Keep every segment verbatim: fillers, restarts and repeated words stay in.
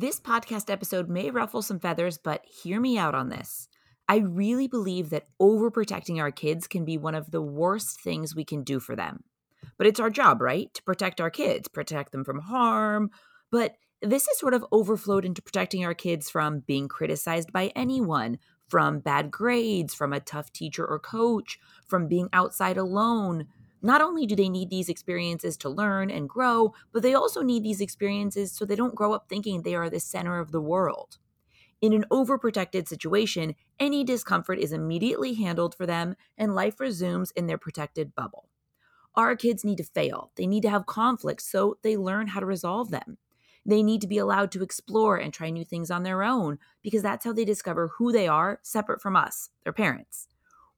This podcast episode may ruffle some feathers, but hear me out on this. I really believe that overprotecting our kids can be one of the worst things we can do for them. But it's our job, right? To protect our kids, protect them from harm. But this has sort of overflowed into protecting our kids from being criticized by anyone, from bad grades, from a tough teacher or coach, from being outside alone. Not only do they need these experiences to learn and grow, but they also need these experiences so they don't grow up thinking they are the center of the world. In an overprotected situation, any discomfort is immediately handled for them and life resumes in their protected bubble. Our kids need to fail. They need to have conflicts so they learn how to resolve them. They need to be allowed to explore and try new things on their own because that's how they discover who they are separate from us, their parents.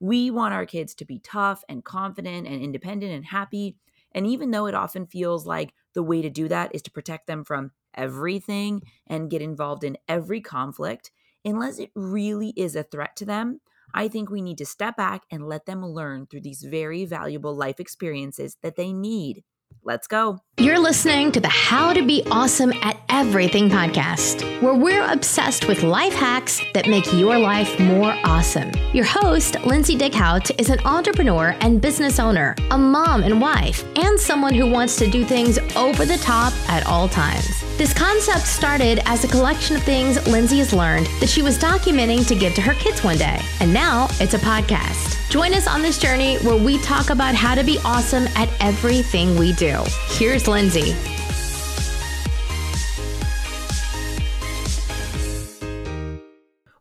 We want our kids to be tough and confident and independent and happy. And even though it often feels like the way to do that is to protect them from everything and get involved in every conflict, unless it really is a threat to them, I think we need to step back and let them learn through these very valuable life experiences that they need. Let's go. You're listening to the How to Be Awesome at Everything podcast, where we're obsessed with life hacks that make your life more awesome. Your host, Lindsay Dickhout, is an entrepreneur and business owner, a mom and wife, and someone who wants to do things over the top at all times. This concept started as a collection of things Lindsay has learned that she was documenting to give to her kids one day, and now it's a podcast. Join us on this journey where we talk about how to be awesome at everything we do. Here's Lindsay.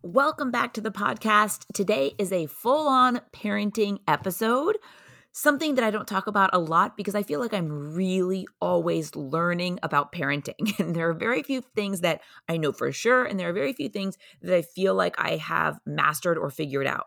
Welcome back to the podcast. Today is a full-on parenting episode, something that I don't talk about a lot because I feel like I'm really always learning about parenting. And there are very few things that I know for sure, and there are very few things that I feel like I have mastered or figured out.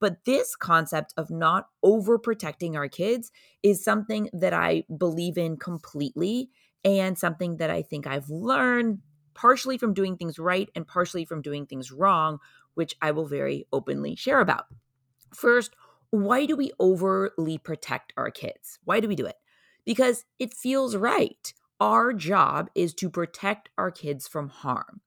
But this concept of not overprotecting our kids is something that I believe in completely and something that I think I've learned partially from doing things right and partially from doing things wrong, which I will very openly share about. First, why do we overly protect our kids? Why do we do it? Because it feels right. Our job is to protect our kids from harm.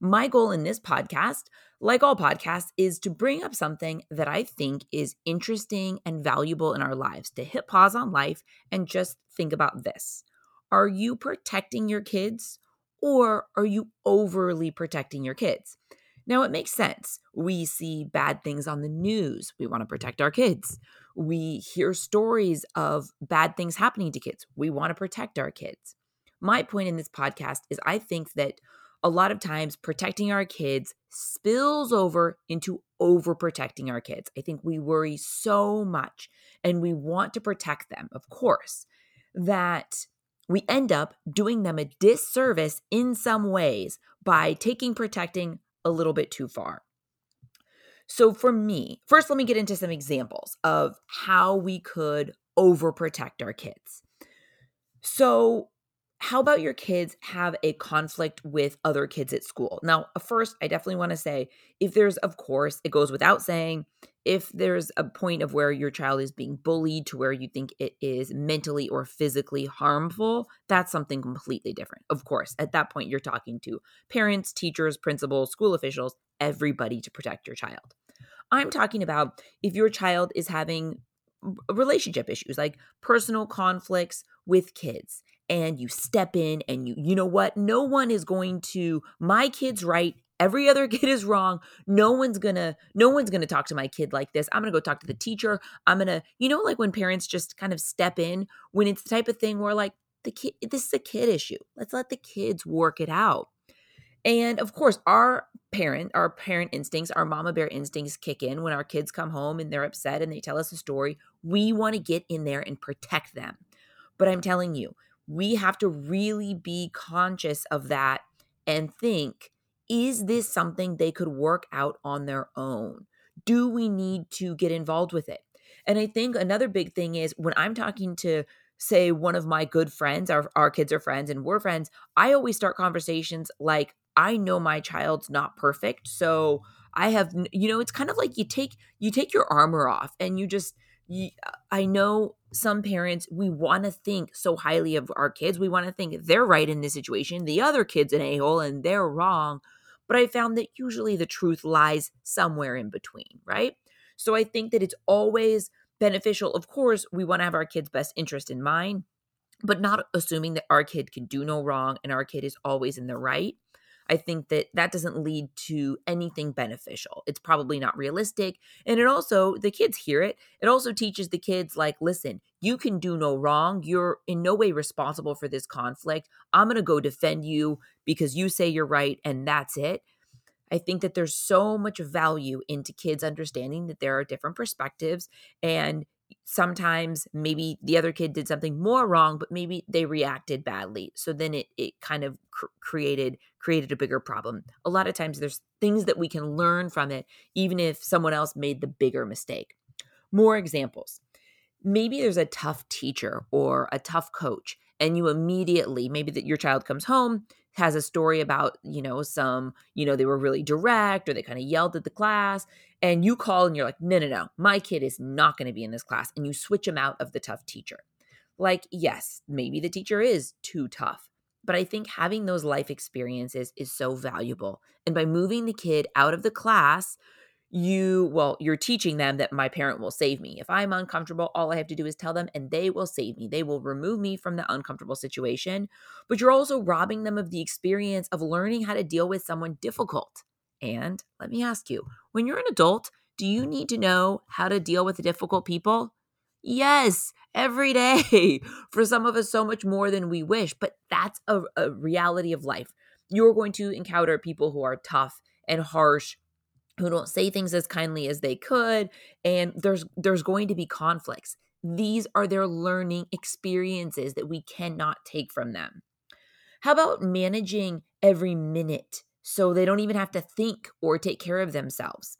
My goal in this podcast, like all podcasts, is to bring up something that I think is interesting and valuable in our lives, to hit pause on life and just think about this. Are you protecting your kids or are you overly protecting your kids? Now, it makes sense. We see bad things on the news. We want to protect our kids. We hear stories of bad things happening to kids. We want to protect our kids. My point in this podcast is I think that a lot of times protecting our kids spills over into overprotecting our kids. I think we worry so much and we want to protect them, of course, that we end up doing them a disservice in some ways by taking protecting a little bit too far. So for me, first let me get into some examples of how we could overprotect our kids. So how about your kids have a conflict with other kids at school? Now, first, I definitely want to say if there's, of course, it goes without saying, if there's a point of where your child is being bullied to where you think it is mentally or physically harmful, that's something completely different. Of course, at that point, you're talking to parents, teachers, principals, school officials, everybody to protect your child. I'm talking about if your child is having relationship issues, like personal conflicts with kids. And you step in and you, you know what? No one is going to, my kid's right. Every other kid is wrong. No one's gonna, no one's gonna talk to my kid like this. I'm gonna go talk to the teacher. I'm gonna, you know, like when parents just kind of step in when it's the type of thing where like the kid, this is a kid issue. Let's let the kids work it out. And of course, our parent, our parent instincts, our mama bear instincts kick in when our kids come home and they're upset and they tell us a story. We want to get in there and protect them. But I'm telling you, we have to really be conscious of that and think, is this something they could work out on their own? Do we need to get involved with it? And I think another big thing is when I'm talking to, say, one of my good friends, our, our kids are friends and we're friends, I always start conversations like, I know my child's not perfect. So I have, you know, it's kind of like you take, you take your armor off and you just, you, I know some parents, we want to think so highly of our kids. We want to think they're right in this situation. The other kid's an a-hole and they're wrong. But I found that usually the truth lies somewhere in between, right? So I think that it's always beneficial. Of course, we want to have our kids' best interest in mind, but not assuming that our kid can do no wrong and our kid is always in the right. I think that that doesn't lead to anything beneficial. It's probably not realistic. And it also, the kids hear it. It also teaches the kids, like, listen, you can do no wrong. You're in no way responsible for this conflict. I'm going to go defend you because you say you're right and that's it. I think that there's so much value into kids understanding that there are different perspectives, and sometimes maybe the other kid did something more wrong, but maybe they reacted badly. So then it it kind of cr- created created a bigger problem. A lot of times there's things that we can learn from it, even if someone else made the bigger mistake. More examples. Maybe there's a tough teacher or a tough coach, and you immediately, maybe that your child comes home, has a story about, you know, some, you know, they were really direct or they kind of yelled at the class, and you call and you're like, no, no, no, my kid is not going to be in this class. And you switch him out of the tough teacher. Like, yes, maybe the teacher is too tough, but I think having those life experiences is so valuable. And by moving the kid out of the class, you, well, you're teaching them that my parent will save me. If I'm uncomfortable, all I have to do is tell them and they will save me. They will remove me from the uncomfortable situation. But you're also robbing them of the experience of learning how to deal with someone difficult. And let me ask you, when you're an adult, do you need to know how to deal with difficult people? Yes, every day. For some of us, so much more than we wish. But that's a, a reality of life. You're going to encounter people who are tough and harsh, who don't say things as kindly as they could, and there's there's going to be conflicts. These are their learning experiences that we cannot take from them. How about managing every minute so they don't even have to think or take care of themselves?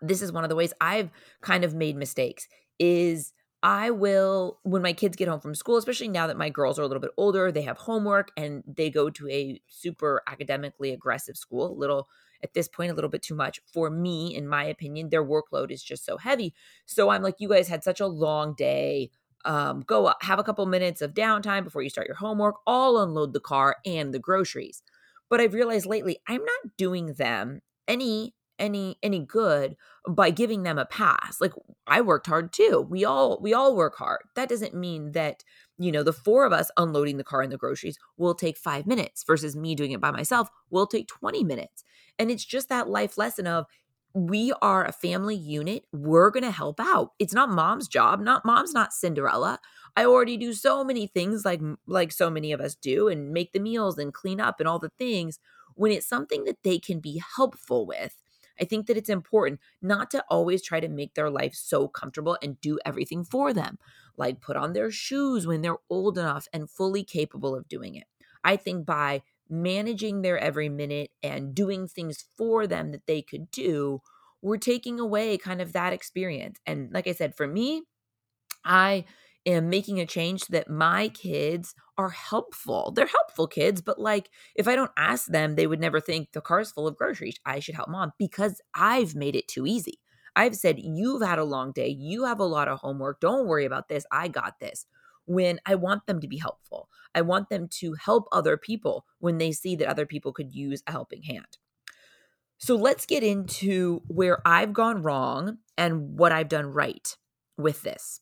This is one of the ways I've kind of made mistakes is I will, when my kids get home from school, especially now that my girls are a little bit older, they have homework and they go to a super academically aggressive school, a little at this point, a little bit too much for me, in my opinion. Their workload is just so heavy. So I'm like, you guys had such a long day. Um, go up, have a couple minutes of downtime before you start your homework. I'll unload the car and the groceries. But I've realized lately, I'm not doing them any any any good by giving them a pass. Like, I worked hard too. We all we all work hard. That doesn't mean that, you know, the four of us unloading the car and the groceries will take five minutes versus me doing it by myself will take twenty minutes. And it's just that life lesson of we are a family unit. We're going to help out. It's not mom's job. Not mom's not Cinderella. I already do so many things like like so many of us do, and make the meals and clean up and all the things. When it's something that they can be helpful with, I think that it's important not to always try to make their life so comfortable and do everything for them, like put on their shoes when they're old enough and fully capable of doing it. I think by managing their every minute and doing things for them that they could do, we're taking away kind of that experience. And like I said, for me, I am making a change so that my kids are helpful. They're helpful kids, but like if I don't ask them, they would never think the car's full of groceries, I should help mom, because I've made it too easy. I've said, you've had a long day. You have a lot of homework. Don't worry about this. I got this. When I want them to be helpful. I want them to help other people when they see that other people could use a helping hand. So let's get into where I've gone wrong and what I've done right with this.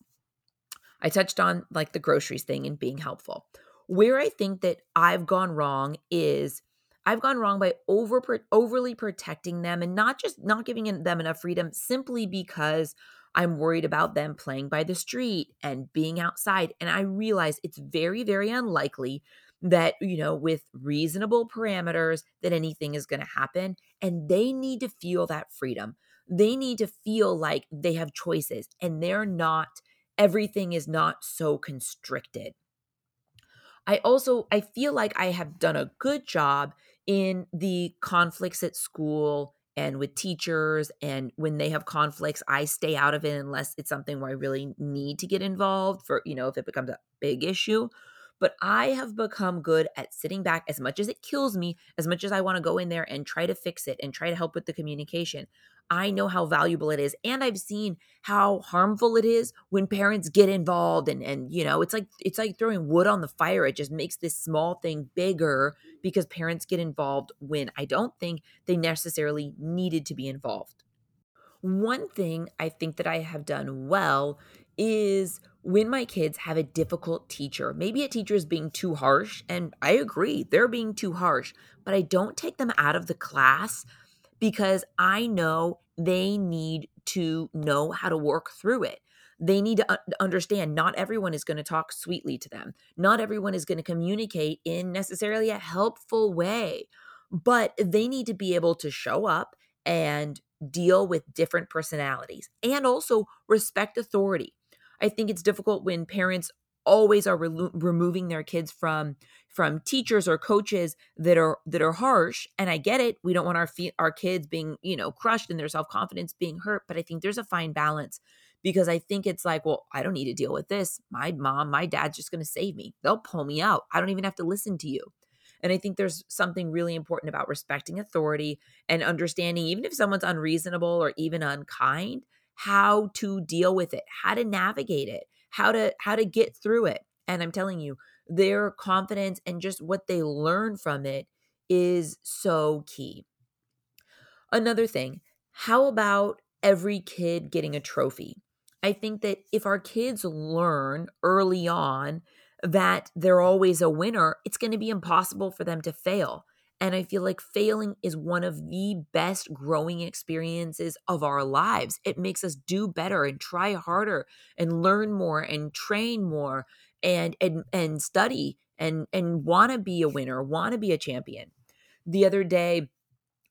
I touched on like the groceries thing and being helpful. Where I think that I've gone wrong is I've gone wrong by over overly protecting them and not just not giving them enough freedom simply because I'm worried about them playing by the street and being outside. And I realize it's very, very unlikely that, you know, with reasonable parameters that anything is going to happen. And they need to feel that freedom. They need to feel like they have choices and they're not, everything is not so constricted. I also, I feel like I have done a good job in the conflicts at school and with teachers, and when they have conflicts, I stay out of it unless it's something where I really need to get involved for, you know, if it becomes a big issue. But I have become good at sitting back, as much as it kills me, as much as I want to go in there and try to fix it and try to help with the communication. I know how valuable it is. And I've seen how harmful it is when parents get involved. And, and you know, it's like it's like throwing wood on the fire. It just makes this small thing bigger because parents get involved when I don't think they necessarily needed to be involved. One thing I think that I have done well is when my kids have a difficult teacher. Maybe a teacher is being too harsh, and I agree, they're being too harsh, but I don't take them out of the class because I know they need to know how to work through it. They need to understand not everyone is going to talk sweetly to them. Not everyone is going to communicate in necessarily a helpful way, but they need to be able to show up and deal with different personalities and also respect authority. I think it's difficult when parents always are re- removing their kids from from teachers or coaches that are that are harsh. And I get it. We don't want our fe- our kids being, you know, crushed and their self-confidence being hurt. But I think there's a fine balance because I think it's like, well, I don't need to deal with this. My mom, my dad's just going to save me. They'll pull me out. I don't even have to listen to you. And I think there's something really important about respecting authority and understanding, even if someone's unreasonable or even unkind, how to deal with it, how to navigate it, how to how to get through it. And I'm telling you, their confidence and just what they learn from it is so key. Another thing, how about every kid getting a trophy? I think that if our kids learn early on that they're always a winner, it's going to be impossible for them to fail. And I feel like failing is one of the best growing experiences of our lives. It makes us do better and try harder and learn more and train more and and, and study and, and want to be a winner, want to be a champion. The other day,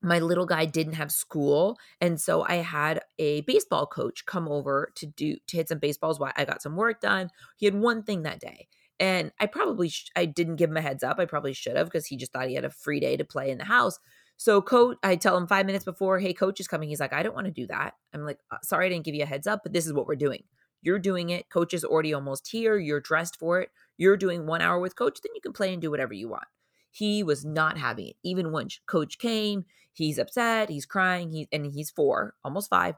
my little guy didn't have school, and so I had a baseball coach come over to do to hit some baseballs while I got some work done. He had one thing that day. And I probably, sh- I didn't give him a heads up. I probably should have because he just thought he had a free day to play in the house. So coach, I tell him five minutes before, hey, coach is coming. He's like, I don't want to do that. I'm like, sorry, I didn't give you a heads up, but this is what we're doing. You're doing it. Coach is already almost here. You're dressed for it. You're doing one hour with coach. Then you can play and do whatever you want. He was not having it. Even when coach came, he's upset. He's crying. He, and he's four, almost five.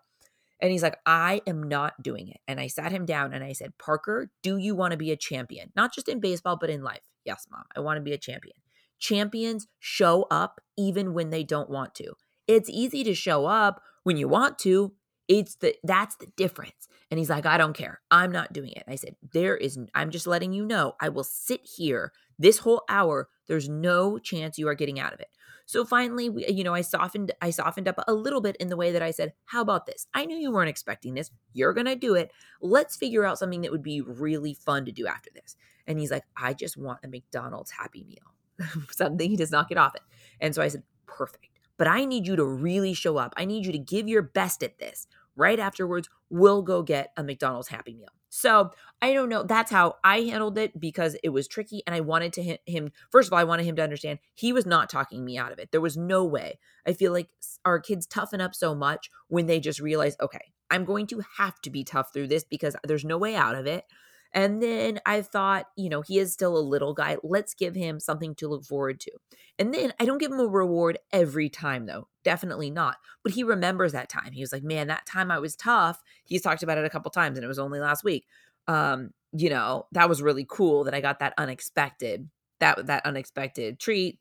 And he's like, I am not doing it. And I sat him down and I said, Parker, do you want to be a champion? Not just in baseball, but in life. Yes, mom, I want to be a champion. Champions show up even when they don't want to. It's easy to show up when you want to. It's the that's the difference. And he's like, I don't care. I'm not doing it. And I said, there is, I'm just letting you know, I will sit here this whole hour. There's no chance you are getting out of it. So finally, we, you know, I softened, I softened up a little bit in the way that I said, how about this? I knew you weren't expecting this. You're going to do it. Let's figure out something that would be really fun to do after this. And he's like, I just want a McDonald's Happy Meal, something he does not get off it. And so I said, perfect, but I need you to really show up. I need you to give your best at this. Right afterwards, we'll go get a McDonald's Happy Meal. So I don't know. That's how I handled it because it was tricky. And I wanted to him, him, first of all, I wanted him to understand he was not talking me out of it. There was no way. I feel like our kids toughen up so much when they just realize, okay, I'm going to have to be tough through this because there's no way out of it. And then I thought, you know, he is still a little guy. Let's give him something to look forward to. And then I don't give him a reward every time though. Definitely not. But he remembers that time. He was like, man, that time I was tough. He's talked about it a couple times and it was only last week. Um, you know, that was really cool that I got that unexpected, that, that unexpected treat,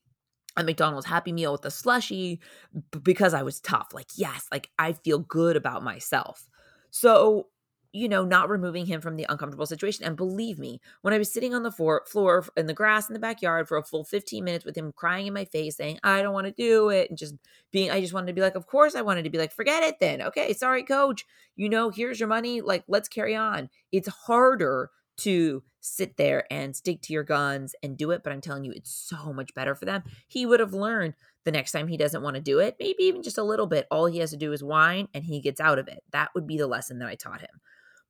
a McDonald's Happy Meal with a slushie because I was tough. Like, yes, like I feel good about myself. So you know, not removing him from the uncomfortable situation. And believe me, when I was sitting on the floor, floor in the grass in the backyard for a full fifteen minutes with him crying in my face saying, I don't want to do it. And just being, I just wanted to be like, of course I wanted to be like, forget it then. Okay. Sorry, coach, you know, here's your money. Like, let's carry on. It's harder to sit there and stick to your guns and do it. But I'm telling you, it's so much better for them. He would have learned the next time he doesn't want to do it, maybe even just a little bit. All he has to do is whine and he gets out of it. That would be the lesson that I taught him.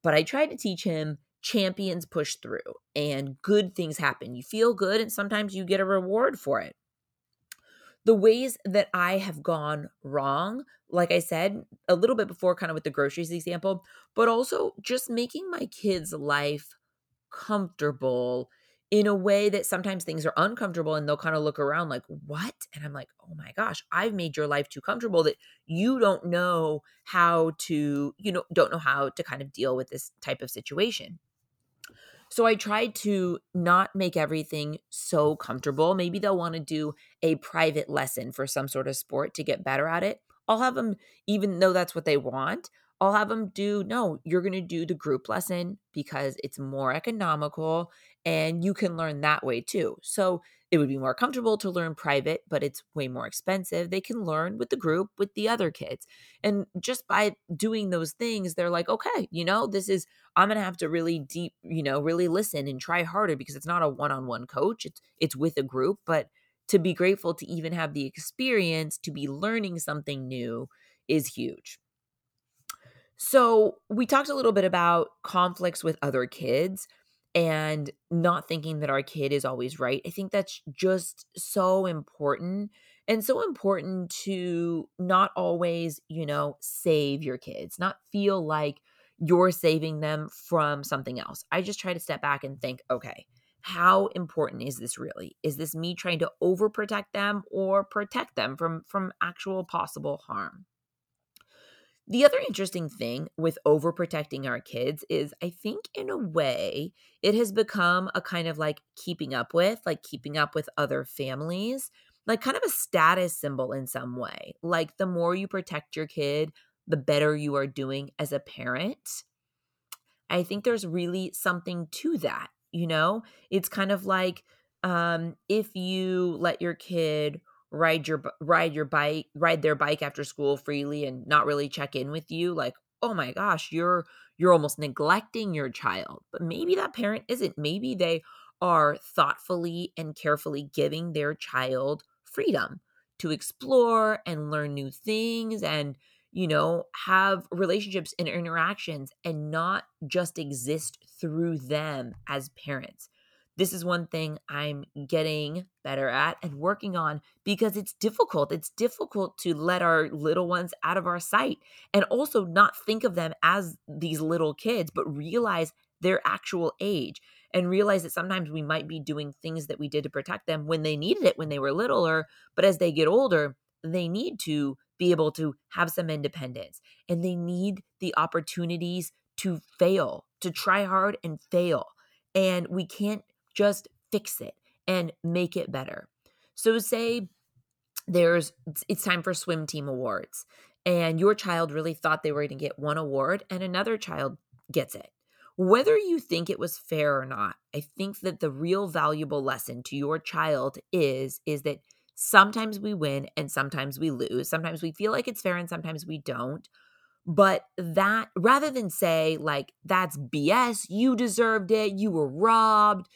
But I tried to teach him champions push through and good things happen. You feel good and sometimes you get a reward for it. The ways that I have gone wrong, like I said a little bit before, kind of with the groceries example, but also just making my kids' life comfortable in a way that sometimes things are uncomfortable and they'll kind of look around like, what? And I'm like, oh my gosh, I've made your life too comfortable that you don't know how to, you know, don't know how to kind of deal with this type of situation. So I tried to not make everything so comfortable. Maybe they'll want to do a private lesson for some sort of sport to get better at it. I'll have them, even though that's what they want, I'll have them do, no, you're going to do the group lesson because it's more economical and you can learn that way too. So it would be more comfortable to learn private, but it's way more expensive. They can learn with the group, with the other kids. And just by doing those things, they're like, okay, you know, this is, I'm going to have to really deep, you know, really listen and try harder because it's not a one-on-one coach. It's, it's with a group, but to be grateful to even have the experience to be learning something new is huge. So we talked a little bit about conflicts with other kids and not thinking that our kid is always right. I think that's just so important, and so important to not always, you know, save your kids, not feel like you're saving them from something else. I just try to step back and think, okay, how important is this really? Is this me trying to overprotect them or protect them from, from actual possible harm? The other interesting thing with overprotecting our kids is I think in a way it has become a kind of like keeping up with, like keeping up with other families, like kind of a status symbol in some way. Like the more you protect your kid, the better you are doing as a parent. I think there's really something to that, you know? It's kind of like um, if you let your kid ride your ride your bike, ride their bike after school freely and not really check in with you, like, oh my gosh, you're you're almost neglecting your child. But maybe that parent isn't. Maybe they are thoughtfully and carefully giving their child freedom to explore and learn new things and, you know, have relationships and interactions and not just exist through them as parents. This is one thing I'm getting better at and working on because it's difficult. It's difficult to let our little ones out of our sight and also not think of them as these little kids, but realize their actual age and realize that sometimes we might be doing things that we did to protect them when they needed it when they were littler, but as they get older, they need to be able to have some independence and they need the opportunities to fail, to try hard and fail. And we can't just fix it and make it better. So say there's it's time for swim team awards and your child really thought they were going to get one award and another child gets it. Whether you think it was fair or not, I think that the real valuable lesson to your child is, is that sometimes we win and sometimes we lose. Sometimes we feel like it's fair and sometimes we don't. But that rather than say like, that's B S, you deserved it, you were robbed.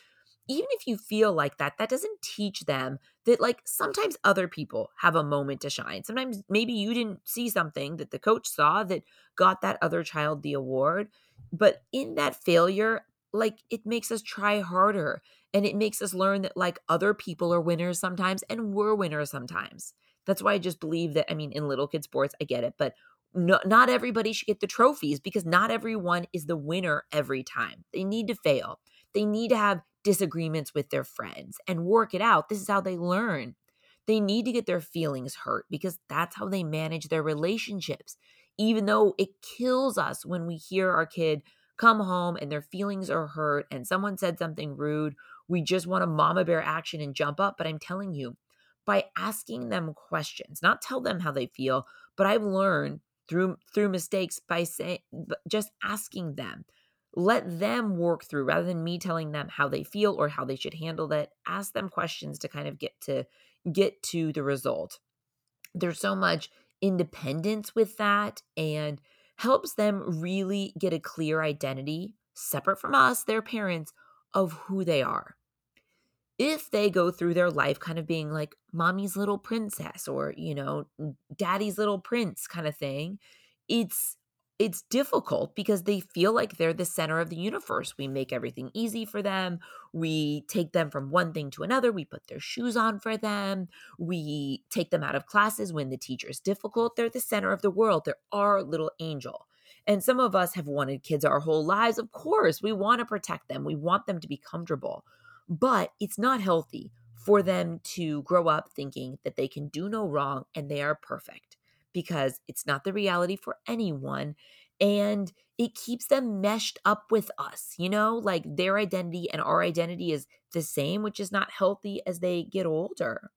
Even if you feel like that, that doesn't teach them that like sometimes other people have a moment to shine. Sometimes maybe you didn't see something that the coach saw that got that other child the award. But in that failure, like it makes us try harder and it makes us learn that like other people are winners sometimes and we're winners sometimes. That's why I just believe that, I mean, in little kid sports, I get it, but No, not everybody should get the trophies because not everyone is the winner every time. They need to fail. They need to have disagreements with their friends and work it out. This is how they learn. They need to get their feelings hurt because that's how they manage their relationships. Even though it kills us when we hear our kid come home and their feelings are hurt and someone said something rude, we just want a mama bear action and jump up. But I'm telling you, by asking them questions, not tell them how they feel, but I've learned Through, through mistakes by saying, just asking them, let them work through rather than me telling them how they feel or how they should handle that. Ask them questions to kind of get to get to the result. There's so much independence with that and helps them really get a clear identity separate from us, their parents, of who they are. If they go through their life kind of being like mommy's little princess or, you know, daddy's little prince kind of thing, it's it's difficult because they feel like they're the center of the universe. We make everything easy for them. We take them from one thing to another. We put their shoes on for them. We take them out of classes when the teacher is difficult. They're the center of the world. They're our little angel. And some of us have wanted kids our whole lives. Of course, we want to protect them. We want them to be comfortable. But it's not healthy for them to grow up thinking that they can do no wrong and they are perfect, because it's not the reality for anyone. And it keeps them meshed up with us, you know, like their identity and our identity is the same, which is not healthy as they get older.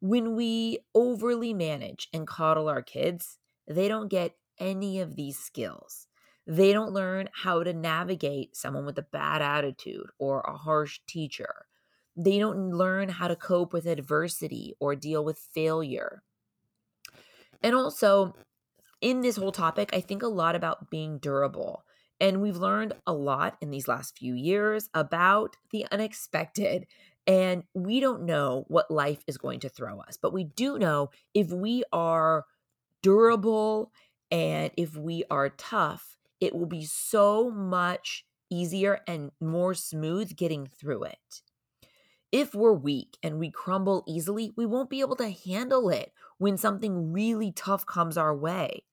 When we overly manage and coddle our kids, they don't get any of these skills. They don't learn how to navigate someone with a bad attitude or a harsh teacher. They don't learn how to cope with adversity or deal with failure. And also, in this whole topic, I think a lot about being durable. And we've learned a lot in these last few years about the unexpected. And we don't know what life is going to throw us. But we do know if we are durable and if we are tough, it will be so much easier and more smooth getting through it. If we're weak and we crumble easily, we won't be able to handle it when something really tough comes our way.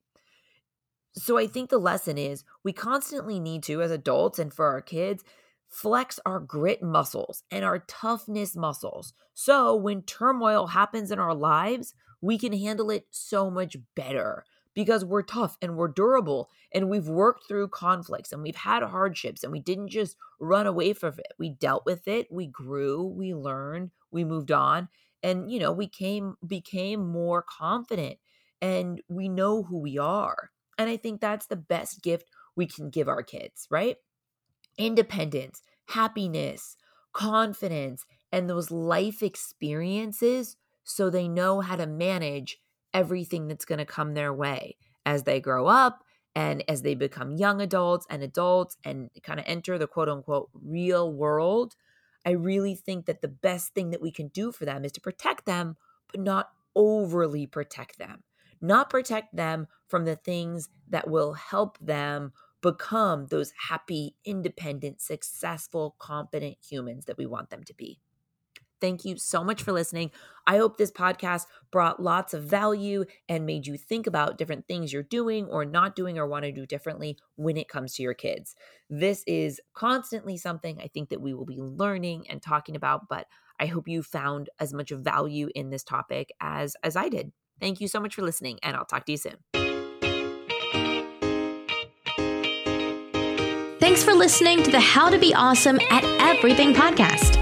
So I think the lesson is we constantly need to, as adults and for our kids, flex our grit muscles and our toughness muscles. So when turmoil happens in our lives, we can handle it so much better because we're tough and we're durable and we've worked through conflicts and we've had hardships and we didn't just run away from it. We dealt with it. We grew. We learned. We moved on. And, you know, we came became more confident and we know who we are. And I think that's the best gift we can give our kids, right? Independence, happiness, confidence, and those life experiences so they know how to manage everything that's going to come their way as they grow up and as they become young adults and adults and kind of enter the quote unquote real world. I really think that the best thing that we can do for them is to protect them, but not overly protect them. Not protect them from the things that will help them become those happy, independent, successful, competent humans that we want them to be. Thank you so much for listening. I hope this podcast brought lots of value and made you think about different things you're doing or not doing or want to do differently when it comes to your kids. This is constantly something I think that we will be learning and talking about, but I hope you found as much value in this topic as, as I did. Thank you so much for listening, and I'll talk to you soon. Thanks for listening to the How to Be Awesome at Everything podcast.